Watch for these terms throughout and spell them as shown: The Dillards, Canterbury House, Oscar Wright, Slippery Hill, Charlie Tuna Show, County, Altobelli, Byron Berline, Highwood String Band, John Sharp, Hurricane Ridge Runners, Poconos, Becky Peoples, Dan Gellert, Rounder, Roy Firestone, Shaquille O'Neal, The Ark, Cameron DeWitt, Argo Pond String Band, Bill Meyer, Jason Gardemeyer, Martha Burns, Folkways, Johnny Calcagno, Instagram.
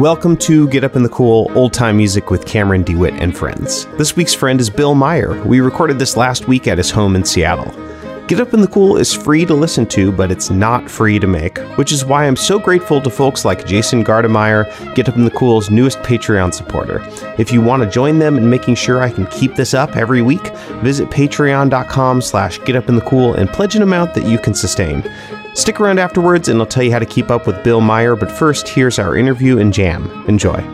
Welcome to Get Up in the Cool, Old Time Music with Cameron DeWitt and Friends. This week's friend is Bill Meyer. We recorded this last week at his home in Seattle. Get Up in the Cool is free to listen to, but it's not free to make, which is why I'm so grateful to folks like Jason Gardemeyer, Get Up in the Cool's newest Patreon supporter. If you want to join them in making sure I can keep this up every week, visit patreon.com/getupinthecool and pledge an amount that you can sustain. Stick around afterwards and I'll tell you how to keep up with Bill Meyer, but first, here's our interview and jam. Enjoy.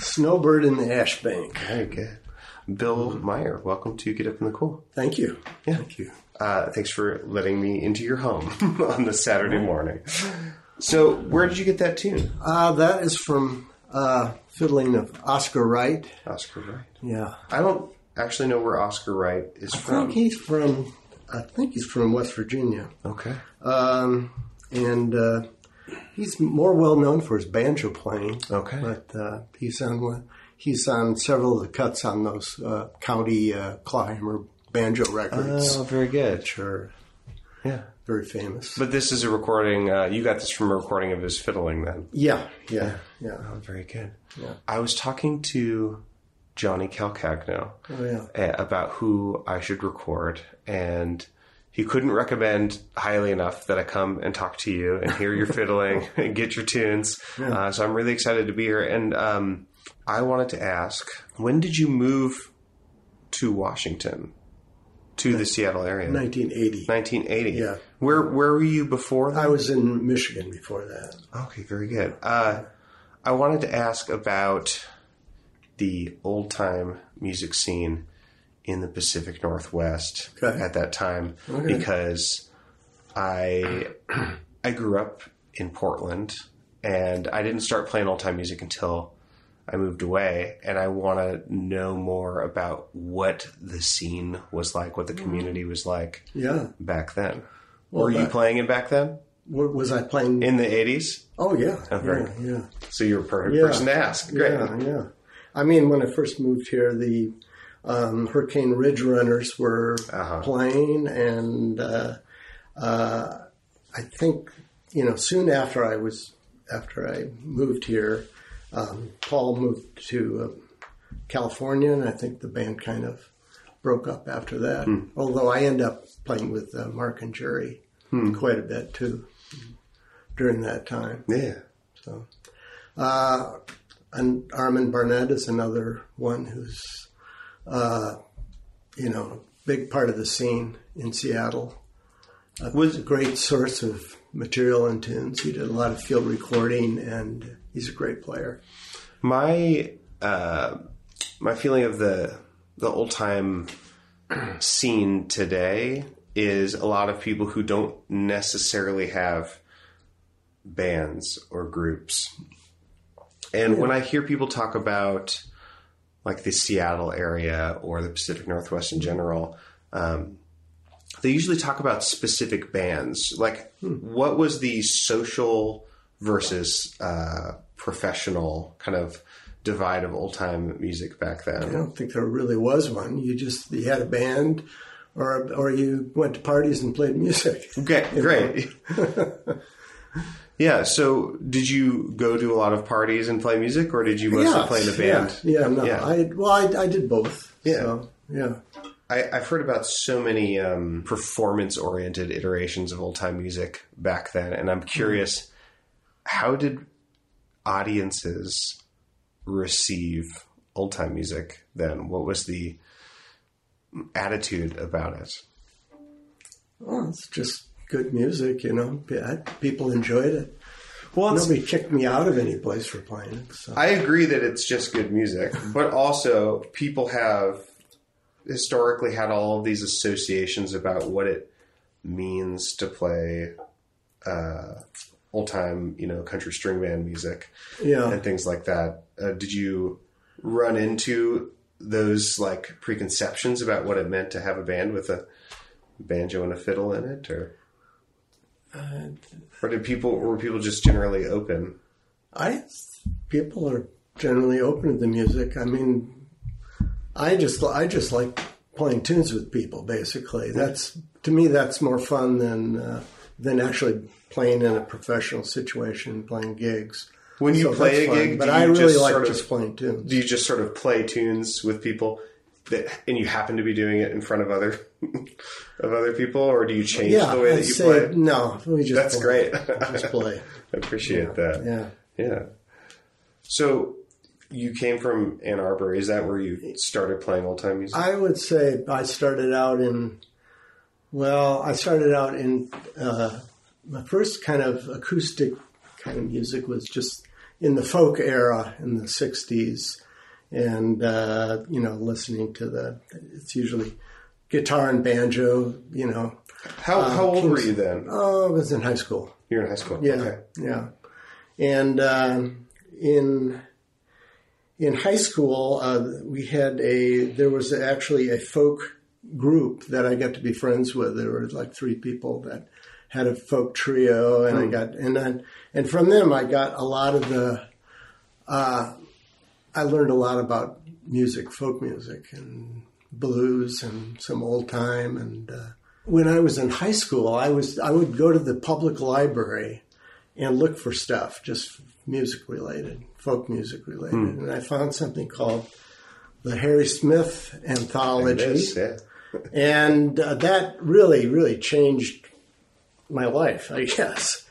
Snowbird in the Ash Bank. Very good. Bill Meyer, welcome to Get Up in the Cool. Thank you. Yeah. Thank you. Thanks for letting me into your home on this Saturday morning. So where did you get that tune? That is from fiddling of Oscar Wright. Oscar Wright. Yeah. I don't actually know where Oscar Wright is from. I think he's from West Virginia. Okay. He's more well known for his banjo playing. Okay, but he's on several of the cuts on those County Clymer banjo records. Oh, very good. Which are, yeah, very famous. But this is a recording. You got this from a recording of his fiddling, then. Yeah. Oh, very good. Yeah. I was talking to Johnny Calcagno about who I should record, and he couldn't recommend highly enough that I come and talk to you and hear your fiddling and get your tunes. Yeah. So I'm really excited to be here. And I wanted to ask, when did you move to Washington, to the Seattle area? 1980. 1980. Yeah. Where were you before that? I was in Michigan before that. Okay, very good. I wanted to ask about the old-time music scene in the Pacific Northwest at that time, because I grew up in Portland and I didn't start playing old time music until I moved away. And I want to know more about what the scene was like, what the community was like back then. Were you playing it back then? Was I playing? In the 80s? Oh, yeah. Okay. Yeah. So you're a perfect person to ask. Great. Yeah. I mean, when I first moved here, the Hurricane Ridge Runners were playing, and I think, you know, soon after I moved here, Paul moved to California, and I think the band kind of broke up after that. Mm. Although I ended up playing with Mark and Jerry quite a bit too during that time. Yeah. So, and Armin Barnett is another one who's, you know, a big part of the scene in Seattle. Was a great source of material and tunes. He did a lot of field recording, and he's a great player. My feeling of the old time scene today is a lot of people who don't necessarily have bands or groups. And when I hear people talk about like the Seattle area or the Pacific Northwest in general, they usually talk about specific bands. Like, what was the social versus professional kind of divide of old time music back then? I don't think there really was one. You had a band, or you went to parties and played music. Okay, great. Yeah. So, did you go to a lot of parties and play music, or did you mostly play in a band? I did both. Yeah. So, yeah. I've heard about so many performance-oriented iterations of old-time music back then, and I'm curious, how did audiences receive old-time music then? What was the attitude about it? Well, it's just good music, you know. People enjoyed it. Well, nobody kicked me out of any place for playing it. So. I agree that it's just good music, but also people have historically had all of these associations about what it means to play old time, you know, country string band music and things like that. Did you run into those like preconceptions about what it meant to have a band with a banjo and a fiddle in it, or were people just generally open? People are generally open to the music. I mean, I just like playing tunes with people. Basically, that's more fun than actually playing in a professional situation, playing gigs. When you play a gig, but I really like just playing tunes. Do you just sort of play tunes with people, and you happen to be doing it in front of other people, or do you change the way that you play it? No, we just that's great. Just play. I appreciate that. Yeah. So. You came from Ann Arbor. Is that where you started playing old-time music? I would say I started out in... Well, I started out in... my first kind of acoustic kind of music was just in the folk era in the 60s. And, you know, listening to the... It's usually guitar and banjo, you know. How old were you then? Oh, I was in high school. You were in high school. Yeah, okay. Yeah. And in high school, there was actually a folk group that I got to be friends with. There were like three people that had a folk trio, and and from them I got a lot of I learned a lot about music, folk music, and blues, and some old time. And when I was in high school, I would go to the public library and look for stuff, just music related. Folk music related, and I found something called the Harry Smith Anthology, and that really, really changed my life, I guess.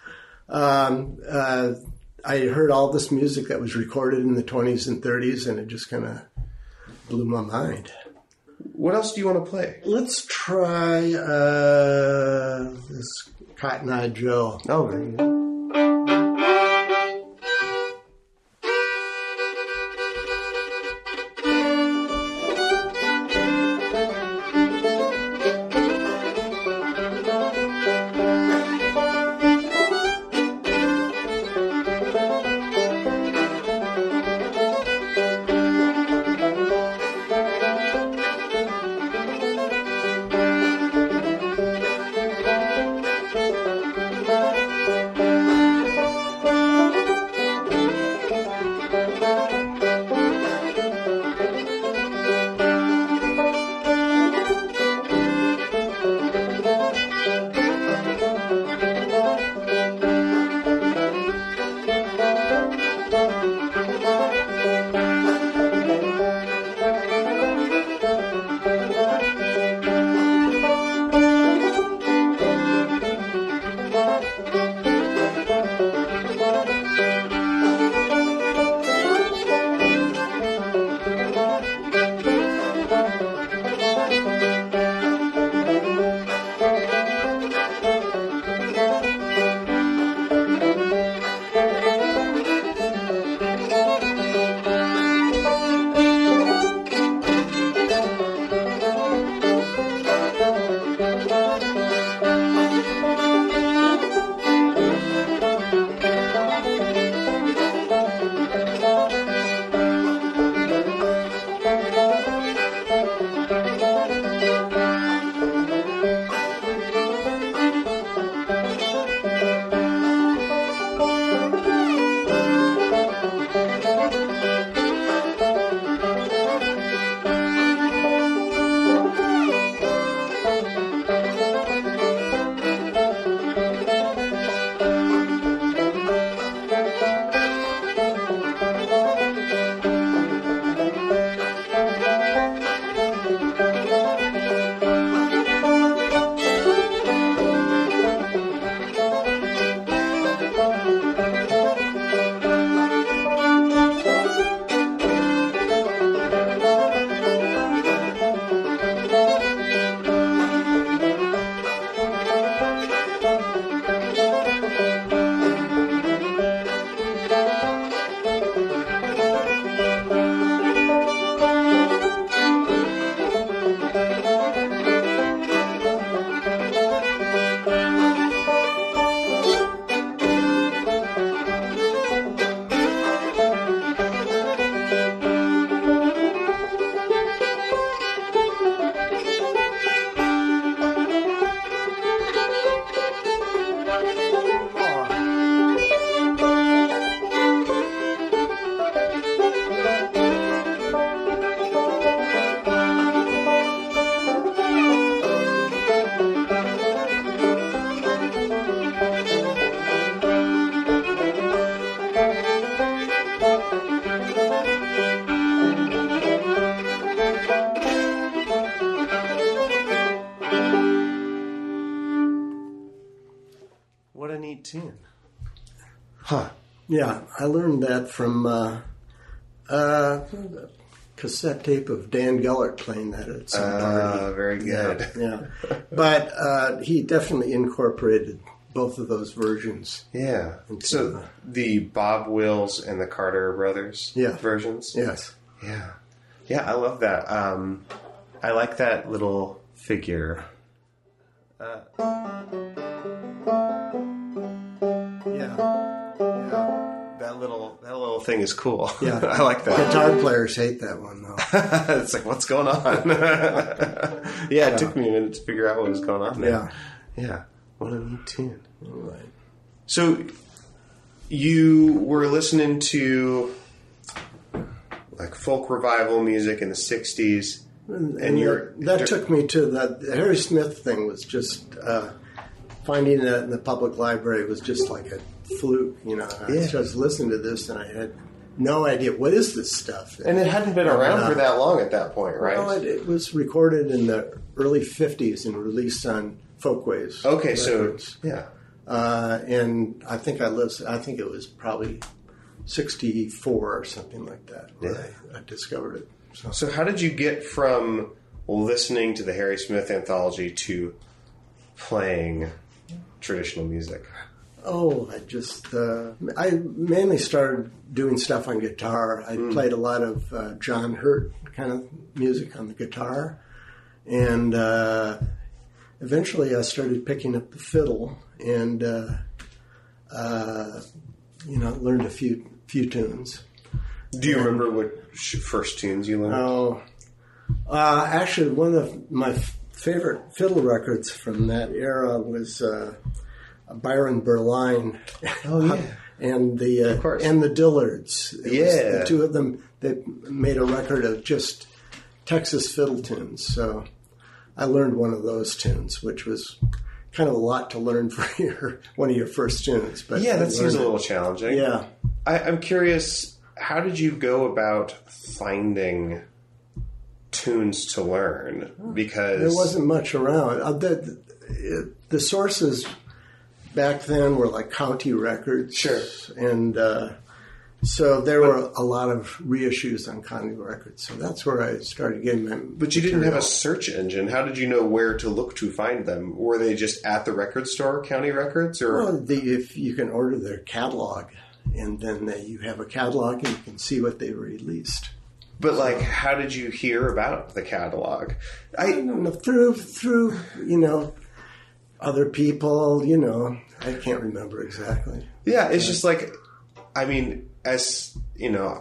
I heard all this music that was recorded in the 20s and 30s, and it just kind of blew my mind. What else do you want to play? Let's try this Cotton Eye Joe. Oh, yeah. 10. Huh. Yeah, I learned that from a cassette tape of Dan Gellert playing that at some party. Ah, very good. Yeah. But he definitely incorporated both of those versions. Yeah. So the Bob Wills and the Carter Brothers versions? Yes. Yeah. Yeah, I love that. I like that little figure. That little thing is cool. Yeah, I like that. Guitar players hate that one, though. It's like, what's going on? Yeah, it took me a minute to figure out what was going on there. Yeah. 110. All right. So you were listening to like folk revival music in the 60s. And that took me to the Harry Smith thing. Was just finding that in the public library was just like a fluke, you know. I just listened to this and I had no idea what is this stuff. And it hadn't been around for that long at that point, right? Well, it was recorded in the early 50s and released on Folkways. Okay, records. So and I think it was probably 64 or something like that. Yeah, I discovered it. So how did you get from listening to the Harry Smith Anthology to playing traditional music? Oh, I just... I mainly started doing stuff on guitar. I played a lot of John Hurt kind of music on the guitar. And eventually I started picking up the fiddle and, learned a few tunes. Do you remember what first tunes you learned? Oh, actually, one of my favorite fiddle records from that era was Byron Berline. Oh, yeah. And the Dillards. The two of them, they made a record of just Texas fiddle tunes. So I learned one of those tunes, which was kind of a lot to learn for one of your first tunes. But yeah, that seems a little challenging. Yeah, I'm curious. How did you go about finding tunes to learn? Because there wasn't much around. The sources back then were like County records. Sure. And so there were a lot of reissues on County records. So that's where I started getting them. But you didn't have a search engine. How did you know where to look to find them? Were they just at the record store, County Records? Or? Well, if you can order their catalog. And then you have a catalog and you can see what they released. But, how did you hear about the catalog? I don't know, through other people, I can't remember exactly. Yeah, it's just as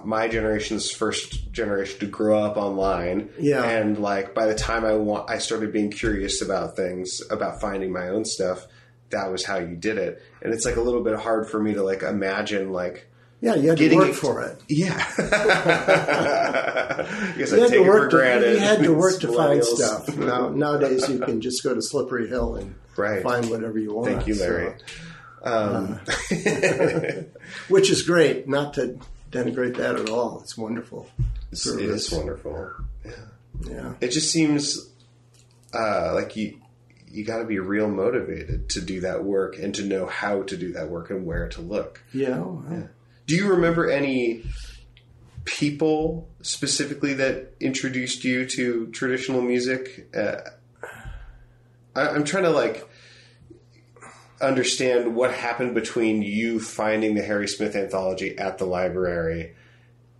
my generation's first generation to grow up online. Yeah. And, by the time I started being curious about things, about finding my own stuff, that was how you did it. And it's a little bit hard for me to imagine you had to work for it. Yeah. Because I take it for granted. You had to work to find stuff. Nowadays you can just go to Slippery Hill and find whatever you want. Thank you, Larry. So, which is great. Not to denigrate that at all. It's wonderful. It is wonderful. Yeah. Yeah. It just seems you got to be real motivated to do that work and to know how to do that work and where to look. Yeah. Oh, wow. Yeah. Do you remember any people specifically that introduced you to traditional music? I'm trying to understand what happened between you finding the Harry Smith Anthology at the library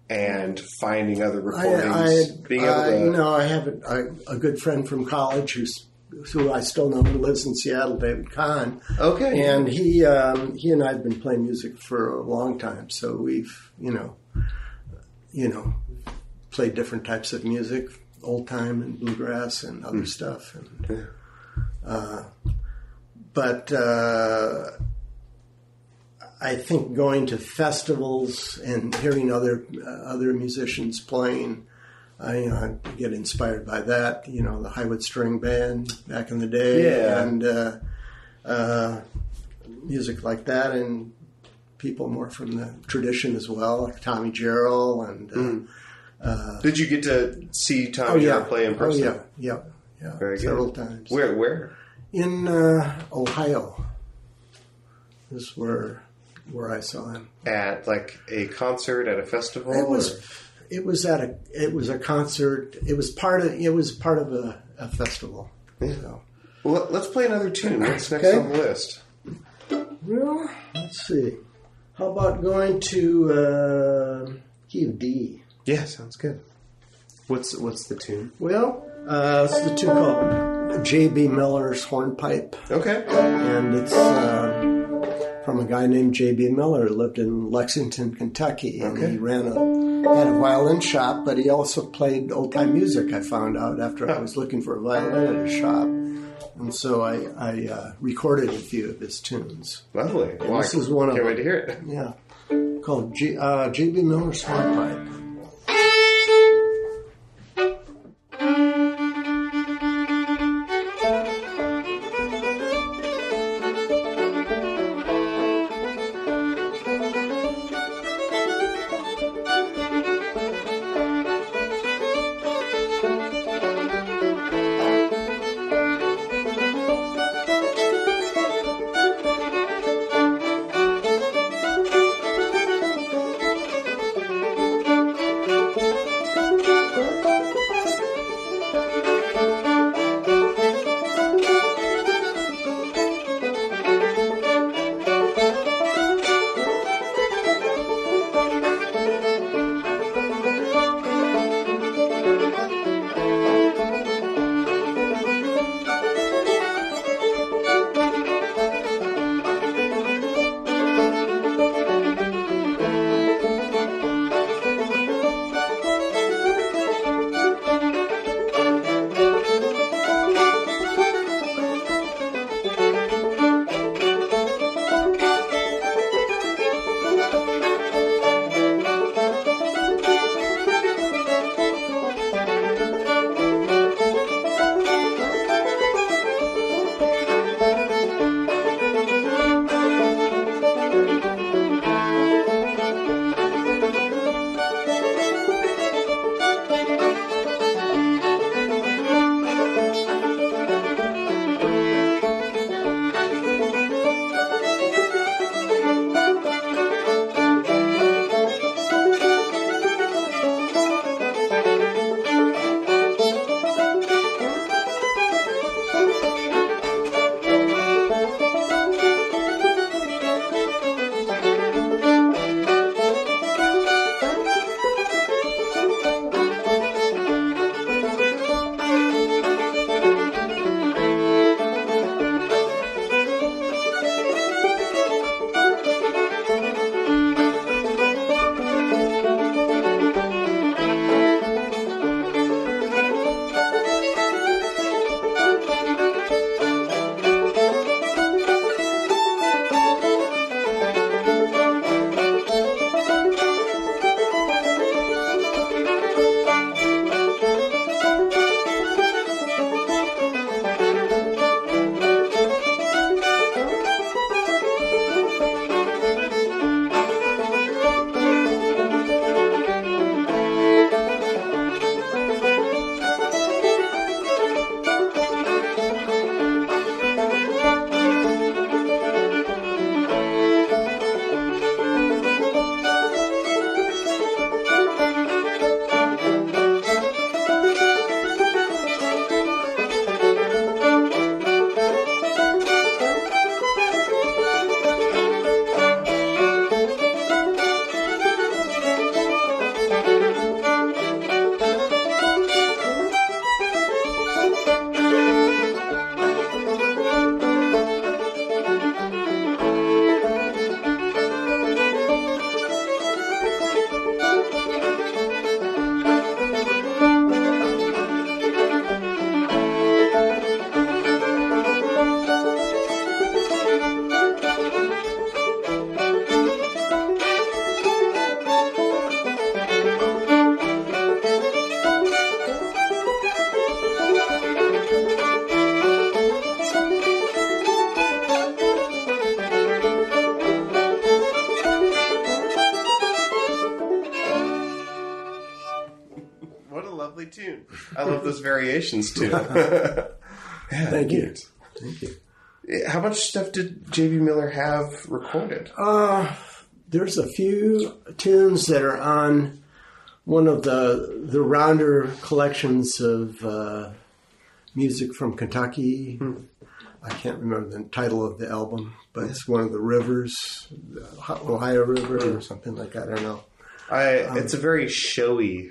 and finding other recordings. I have a good friend from college who I still know, who lives in Seattle, David Kahn. Okay. And he and I have been playing music for a long time, so we've, played different types of music, old time and bluegrass and other stuff. And, but I think going to festivals and hearing other musicians playing, I get inspired by that, the Highwood String Band back in the day, and music like that, and people more from the tradition as well, like Tommy Jarrell. And did you get to see Tommy Jarrell play in person? Oh, yeah. Very good. Several times. Where? In Ohio. is where I saw him. At like a concert at a festival? It was a concert. It was part of a festival. Yeah. So. Well, let's play another tune. What's next on the list? Well, let's see. How about going to Q D? Yeah, sounds good. What's the tune? Well, it's the tune called J.B. Miller's Hornpipe. Okay. And it's from a guy named J.B. Miller who lived in Lexington, Kentucky. And he had a violin shop, but he also played old-time music, I found out, after I was looking for a violin at a shop. And so I recorded a few of his tunes. Lovely. Well, this is one of them. Can't wait to hear it. Yeah. Called J.B. Miller's Hornpipe. Tune. I love those variations too. Yeah, thank you. How much stuff did J.B. Miller have recorded? There's a few tunes that are on one of the Rounder collections of music from Kentucky. Hmm. I can't remember the title of the album, but it's one of the rivers, the Ohio River or something like that. I don't know. It's a very showy.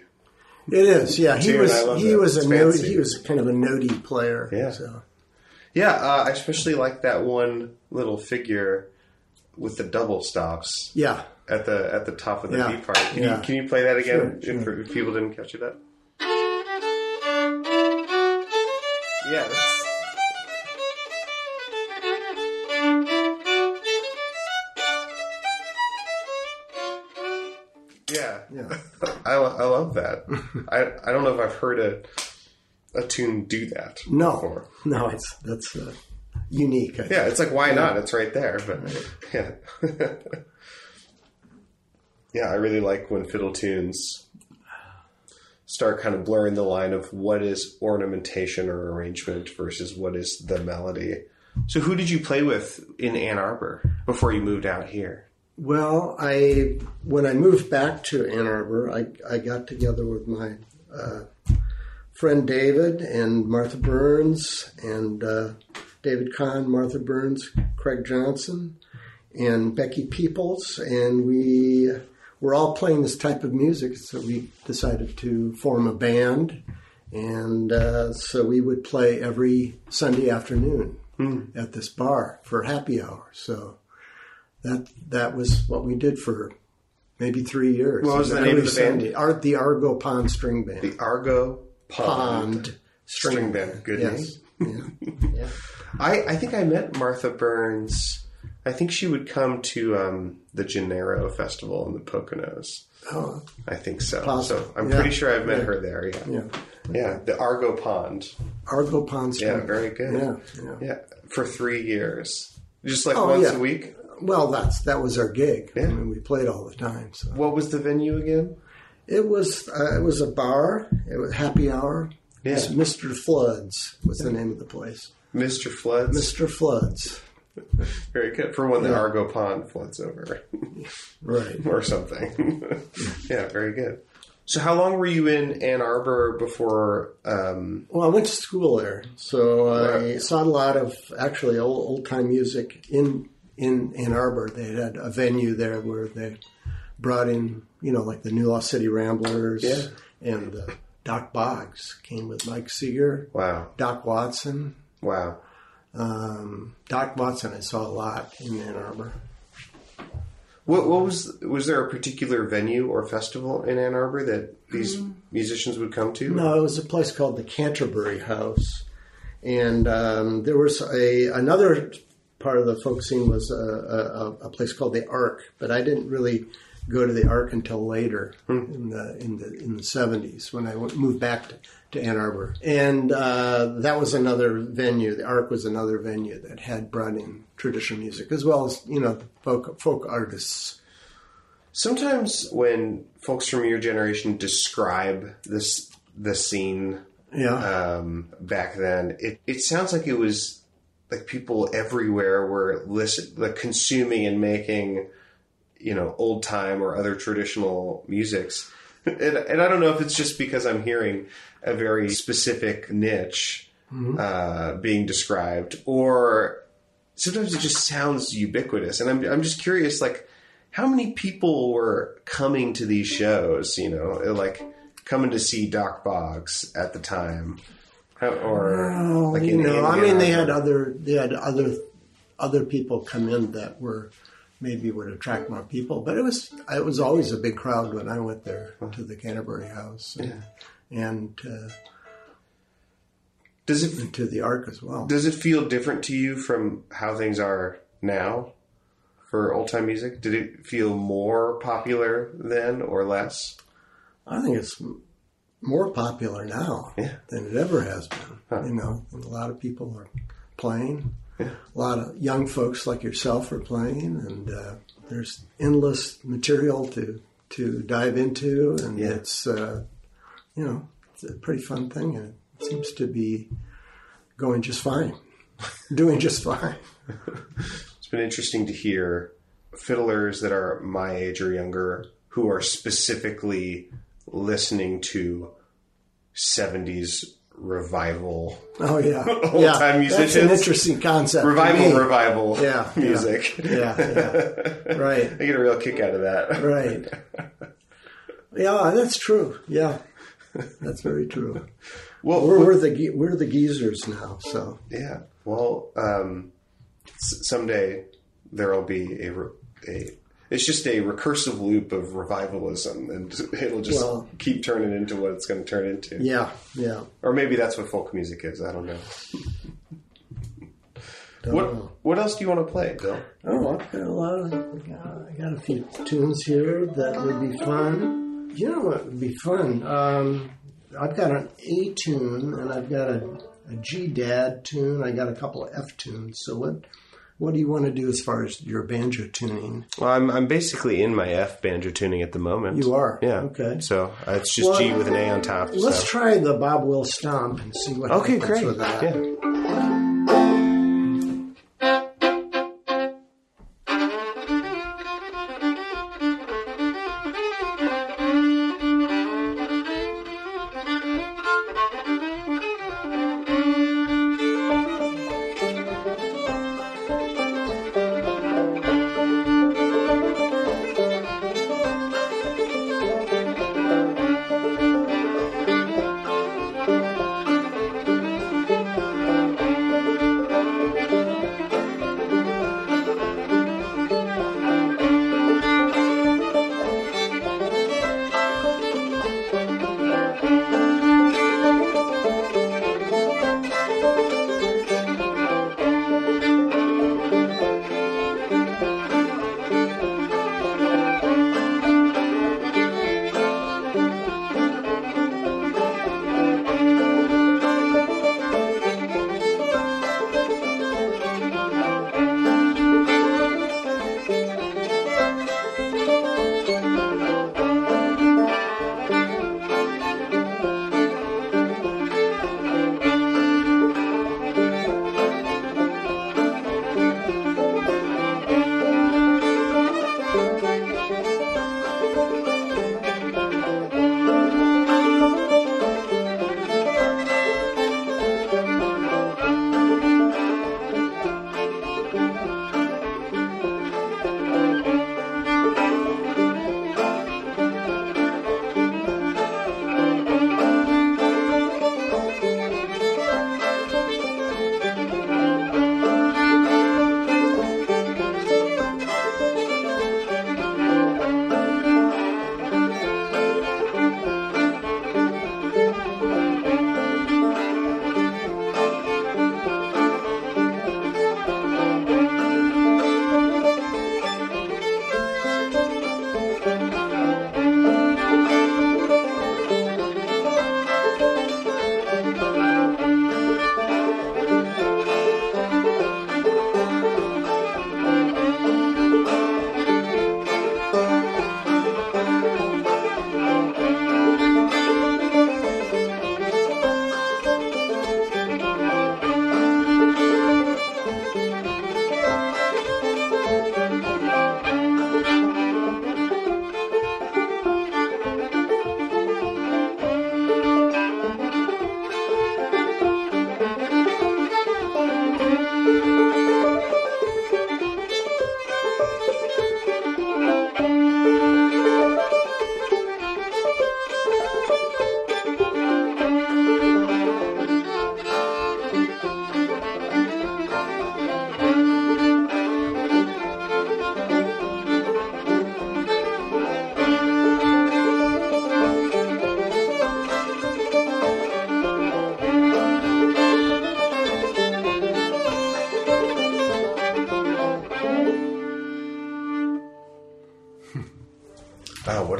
It is, yeah. He was kind of a notey player. Yeah. So. Yeah, I especially like that one little figure with the double stops. Yeah. At the top of the B part. Can you play that again? Sure. If people didn't catch that. Yeah. Yeah. I love that. I don't know if I've heard a tune do that. No, before. No, that's unique. Yeah, it's like why not? It's right there. But yeah, I really like when fiddle tunes start kind of blurring the line of what is ornamentation or arrangement versus what is the melody. So, who did you play with in Ann Arbor before you moved out here? Well, when I moved back to Ann Arbor, I got together with my friend David and Martha Burns and David Kahn, Martha Burns, Craig Johnson, and Becky Peoples, and we were all playing this type of music, so we decided to form a band, and so we would play every Sunday afternoon at this bar for happy hour, so... That was what we did for maybe 3 years. What was the name of the band? The Argo Pond String Band. The Argo Pond String Band. Good name. Yeah. Yeah. I think I met Martha Burns. I think she would come to the Gennaro Festival in the Poconos. Oh. I think so. Possible. So I'm pretty sure I've met her there. Yeah. Yeah. Yeah. The Argo Pond. Argo Pond String Band. Yeah, very good. Yeah. For 3 years. Just like once a week? Well, that was our gig. Yeah. I mean, we played all the time. So. What was the venue again? It was a bar. It was happy hour. Yeah. It was Mr. Floods was the name of the place. Mr. Floods? Mr. Floods. Very good. For when the Argo Pond floods over. Right. Or something. Yeah, very good. So how long were you in Ann Arbor before... Well, I went to school there. So I saw a lot of, actually, old-time music in Ann Arbor. They had a venue there where they brought in, like the New Lost City Ramblers and Doc Boggs came with Mike Seeger. Wow. Doc Watson. Wow. Doc Watson I saw a lot in Ann Arbor. Was there a particular venue or festival in Ann Arbor that these musicians would come to? No, it was a place called the Canterbury House. And there was another... part of the folk scene was a place called The Ark, but I didn't really go to The Ark until later in the 70s when I moved back to Ann Arbor, and that was another venue. The Ark was another venue that had brought in traditional music as well as folk artists. Sometimes when folks from your generation describe the scene, back then, it sounds like it was. Like people everywhere were consuming and making, old time or other traditional musics. And I don't know if it's just because I'm hearing a very specific niche being described, or sometimes it just sounds ubiquitous. And I'm just curious, like how many people were coming to these shows, like coming to see Doc Boggs at the time. They had other people come in that were maybe would attract more people, but it was always a big crowd when I went there to the Canterbury House and does it to the Ark as well. Does it feel different to you from how things are now for old time music? Did it feel more popular then or less? I think it's more popular now than it ever has been. And a lot of people are playing. Yeah. A lot of young folks like yourself are playing, and there's endless material to dive into, and it's a pretty fun thing, and it seems to be going just fine. Doing just fine. It's been interesting to hear fiddlers that are my age or younger who are specifically listening to 70s revival. Oh, yeah. Old-time musicians. That's an interesting concept. Revival yeah, music. Yeah. Right. I get a real kick out of that. Right. Yeah, that's true. Yeah. That's very true. Well, we're the geezers now, so. Yeah. Well, someday there'll be it's just a recursive loop of revivalism, and it'll just keep turning into what it's going to turn into. Yeah, yeah. Or maybe that's what folk music is. I don't know. What else do you want to play, Bill? Oh, I've got a lot of. I got a few tunes here that would be fun. You know what would be fun? I've got an A tune, and I've got a G dad tune. I got a couple of F tunes. So what do you want to do as far as your banjo tuning? Well, I'm basically in my F banjo tuning at the moment. You are? Yeah. Okay. So it's just G with an A on top. Let's try the Bob Wills stomp and see what happens with that. Okay, great. Yeah.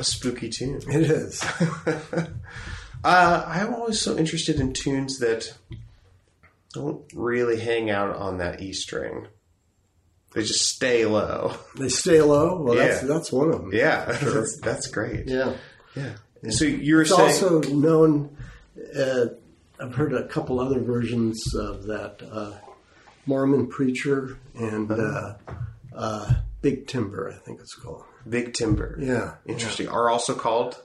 Spooky tune. It is. I'm always so interested in tunes that don't really hang out on that E string. They just stay low. They stay low? Well, yeah. That's one of them. Yeah. Sure. That's great. Yeah. Yeah. So you were saying... It's also known... I've heard a couple other versions of that Mormon preacher and Big Timber, I think it's called. Big Timber. Yeah. Interesting. Yeah. Are also called?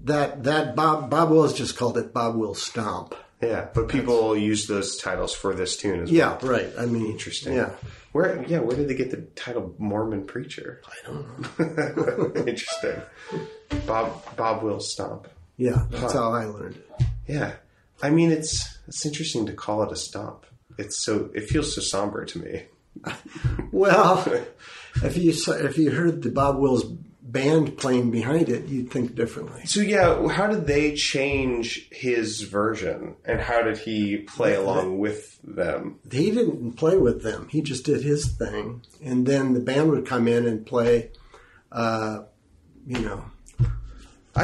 That Bob Wills just called it Bob Wills Stomp. Yeah, but people use those titles for this tune as well. Yeah, right. I mean, interesting. Yeah. Where did they get the title Mormon Preacher? I don't know. Interesting. Bob Wills Stomp. Yeah, that's how I learned it. Yeah. I mean, it's interesting to call it a stomp. It feels so somber to me. Well, if you heard the Bob Wills band playing behind it, you'd think differently. So yeah, how did they change his version, and how did he play along with them? He didn't play with them. He just did his thing, and then the band would come in and play. I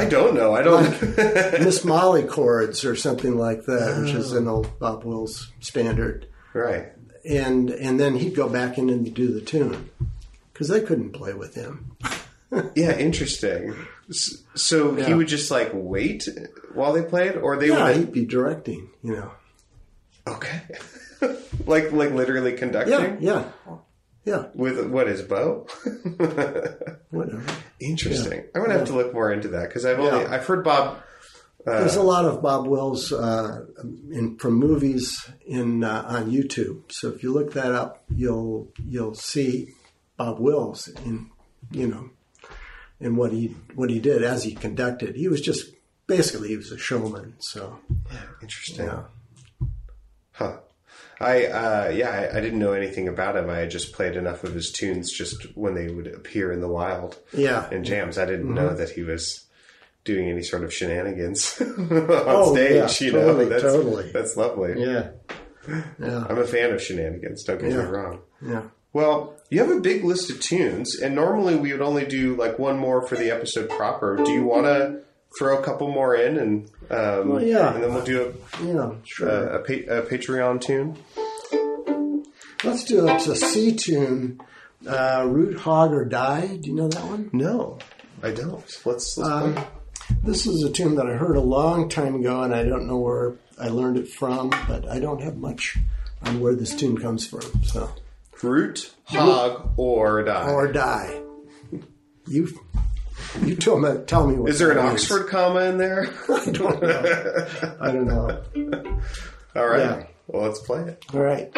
don't know. I don't like Miss Molly chords or something like that, which is an old Bob Wills standard, right? And then he'd go back in and do the tune because they couldn't play with him. Yeah, interesting. So he would just like wait while they played, or they would. He'd be directing, you know. Okay. like literally conducting. Yeah. Yeah. Yeah. With what, his bow? Whatever. Interesting. I'm gonna have to look more into that because I've heard Bob. There's a lot of Bob Wills from movies on YouTube. So if you look that up, you'll see Bob Wills in what he did as he conducted. He was just basically he was a showman. So interesting. Yeah. Huh. I didn't know anything about him. I had just played enough of his tunes just when they would appear in the wild. Yeah. In jams, I didn't know that he was doing any sort of shenanigans on stage, totally, that's lovely. Yeah. Yeah. I'm a fan of shenanigans, don't get me wrong. Yeah. Well, you have a big list of tunes, and normally we would only do like one more for the episode proper. Do you want to throw a couple more in, and then we'll do a Patreon tune? Let's do a sea tune, Root Hog or Die. Do you know that one? No, I don't. Let's play. This is a tune that I heard a long time ago, and I don't know where I learned it from, but I don't have much on where this tune comes from. So, Root, Hog, or Die. Or Die. You tell me what. Is there an Oxford comma in there? I don't know. All right. Yeah. Well, let's play it. All right.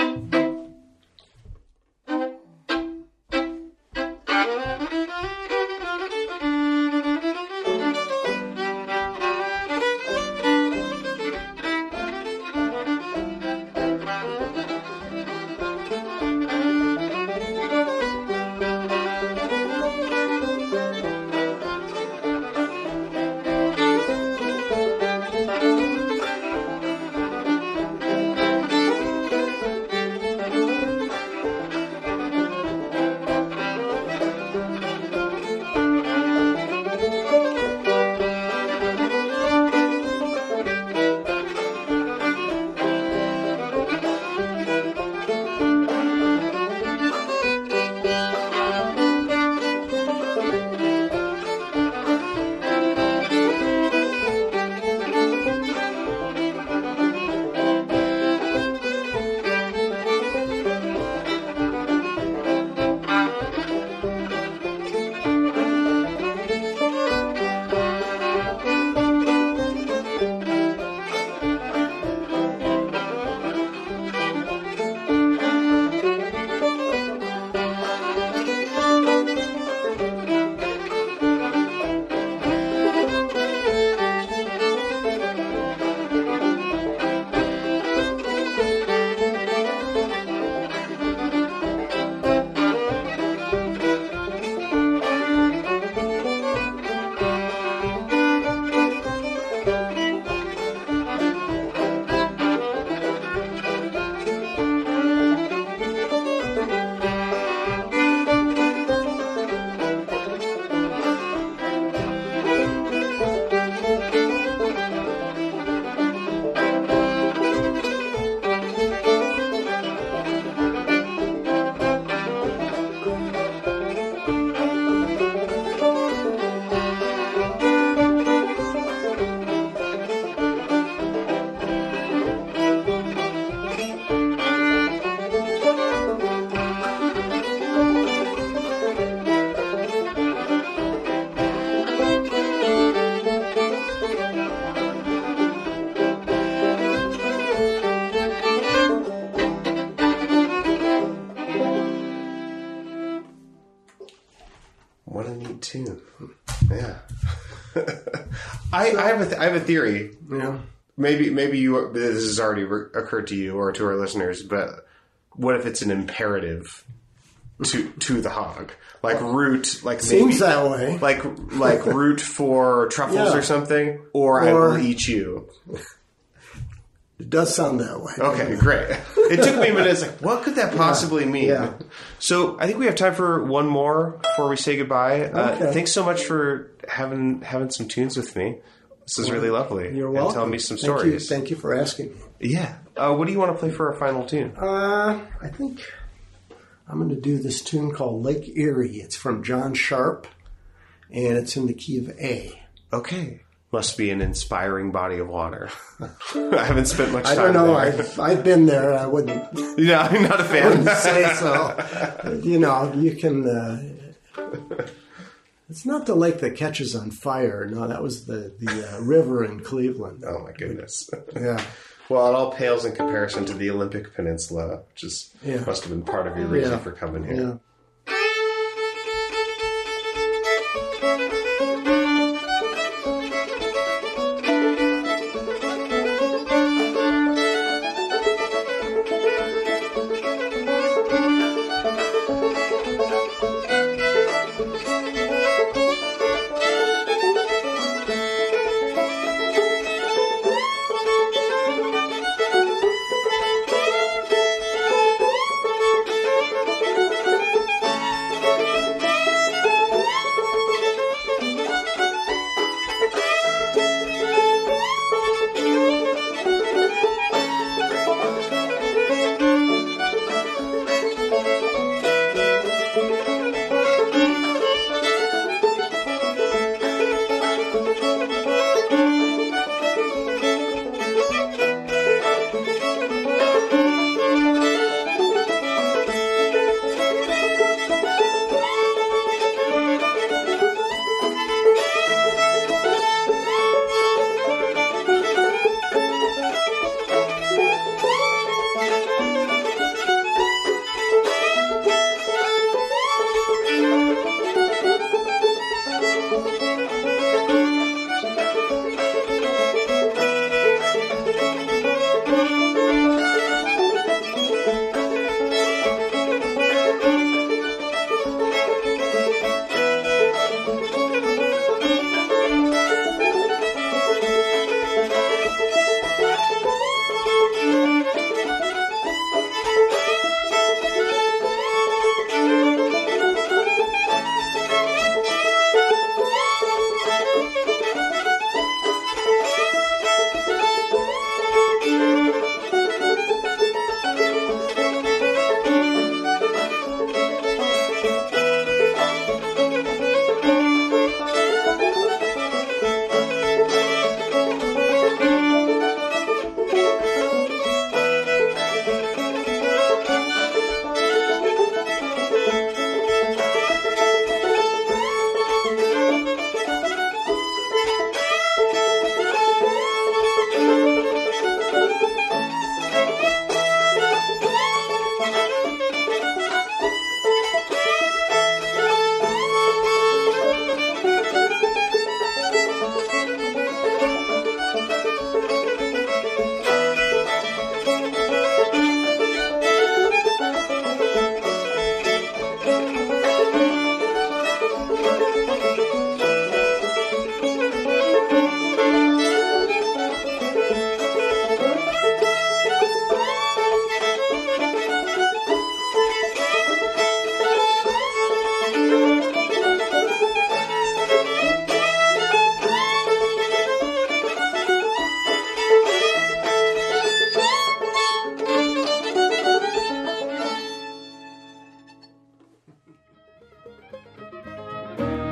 tune. Yeah. I have a theory. You know, maybe you, this has already occurred to you or to our listeners, but what if it's an imperative to the hog? Like root, like maybe, seems that way. Like root for truffles or something, or I will eat you. It does sound that way. Okay, great. It took me a minute. It's like, what could that possibly mean? Yeah. So I think we have time for one more before we say goodbye. Okay. Thanks so much for having some tunes with me. This is really lovely. You're welcome. And telling me some stories. Thank you for asking. Yeah. What do you want to play for our final tune? I think I'm going to do this tune called Lake Erie. It's from John Sharp, and it's in the key of A. Okay. Must be an inspiring body of water. I haven't spent much time there. I don't know. I've been there. I wouldn't. Yeah, I'm not a fan. I wouldn't say so. But, you know, you can. It's not the lake that catches on fire. No, that was the river in Cleveland. Oh my goodness. Yeah. Well, it all pales in comparison to the Olympic Peninsula, which is must have been part of your reason for coming here. Yeah.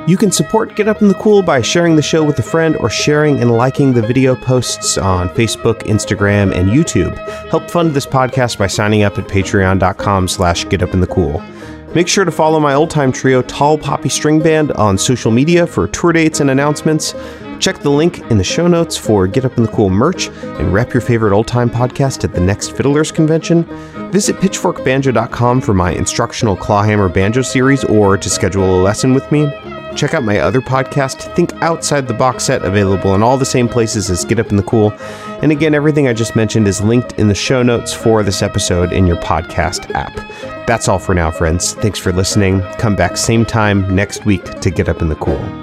You can support Get Up in the Cool by sharing the show with a friend or sharing and liking the video posts on Facebook, Instagram, and YouTube. Help fund this podcast by signing up at patreon.com/getupinthecool. Make sure to follow my old-time trio Tall Poppy String Band on social media for tour dates and announcements. Check the link in the show notes for Get Up in the Cool merch and rep your favorite old-time podcast at the next Fiddlers Convention. Visit pitchforkbanjo.com for my instructional clawhammer banjo series or to schedule a lesson with me. Check out my other podcast, Think Outside the Box Set, available in all the same places as Get Up in the Cool. And again, everything I just mentioned is linked in the show notes for this episode in your podcast app. That's all for now, friends. Thanks for listening. Come back same time next week to Get Up in the Cool.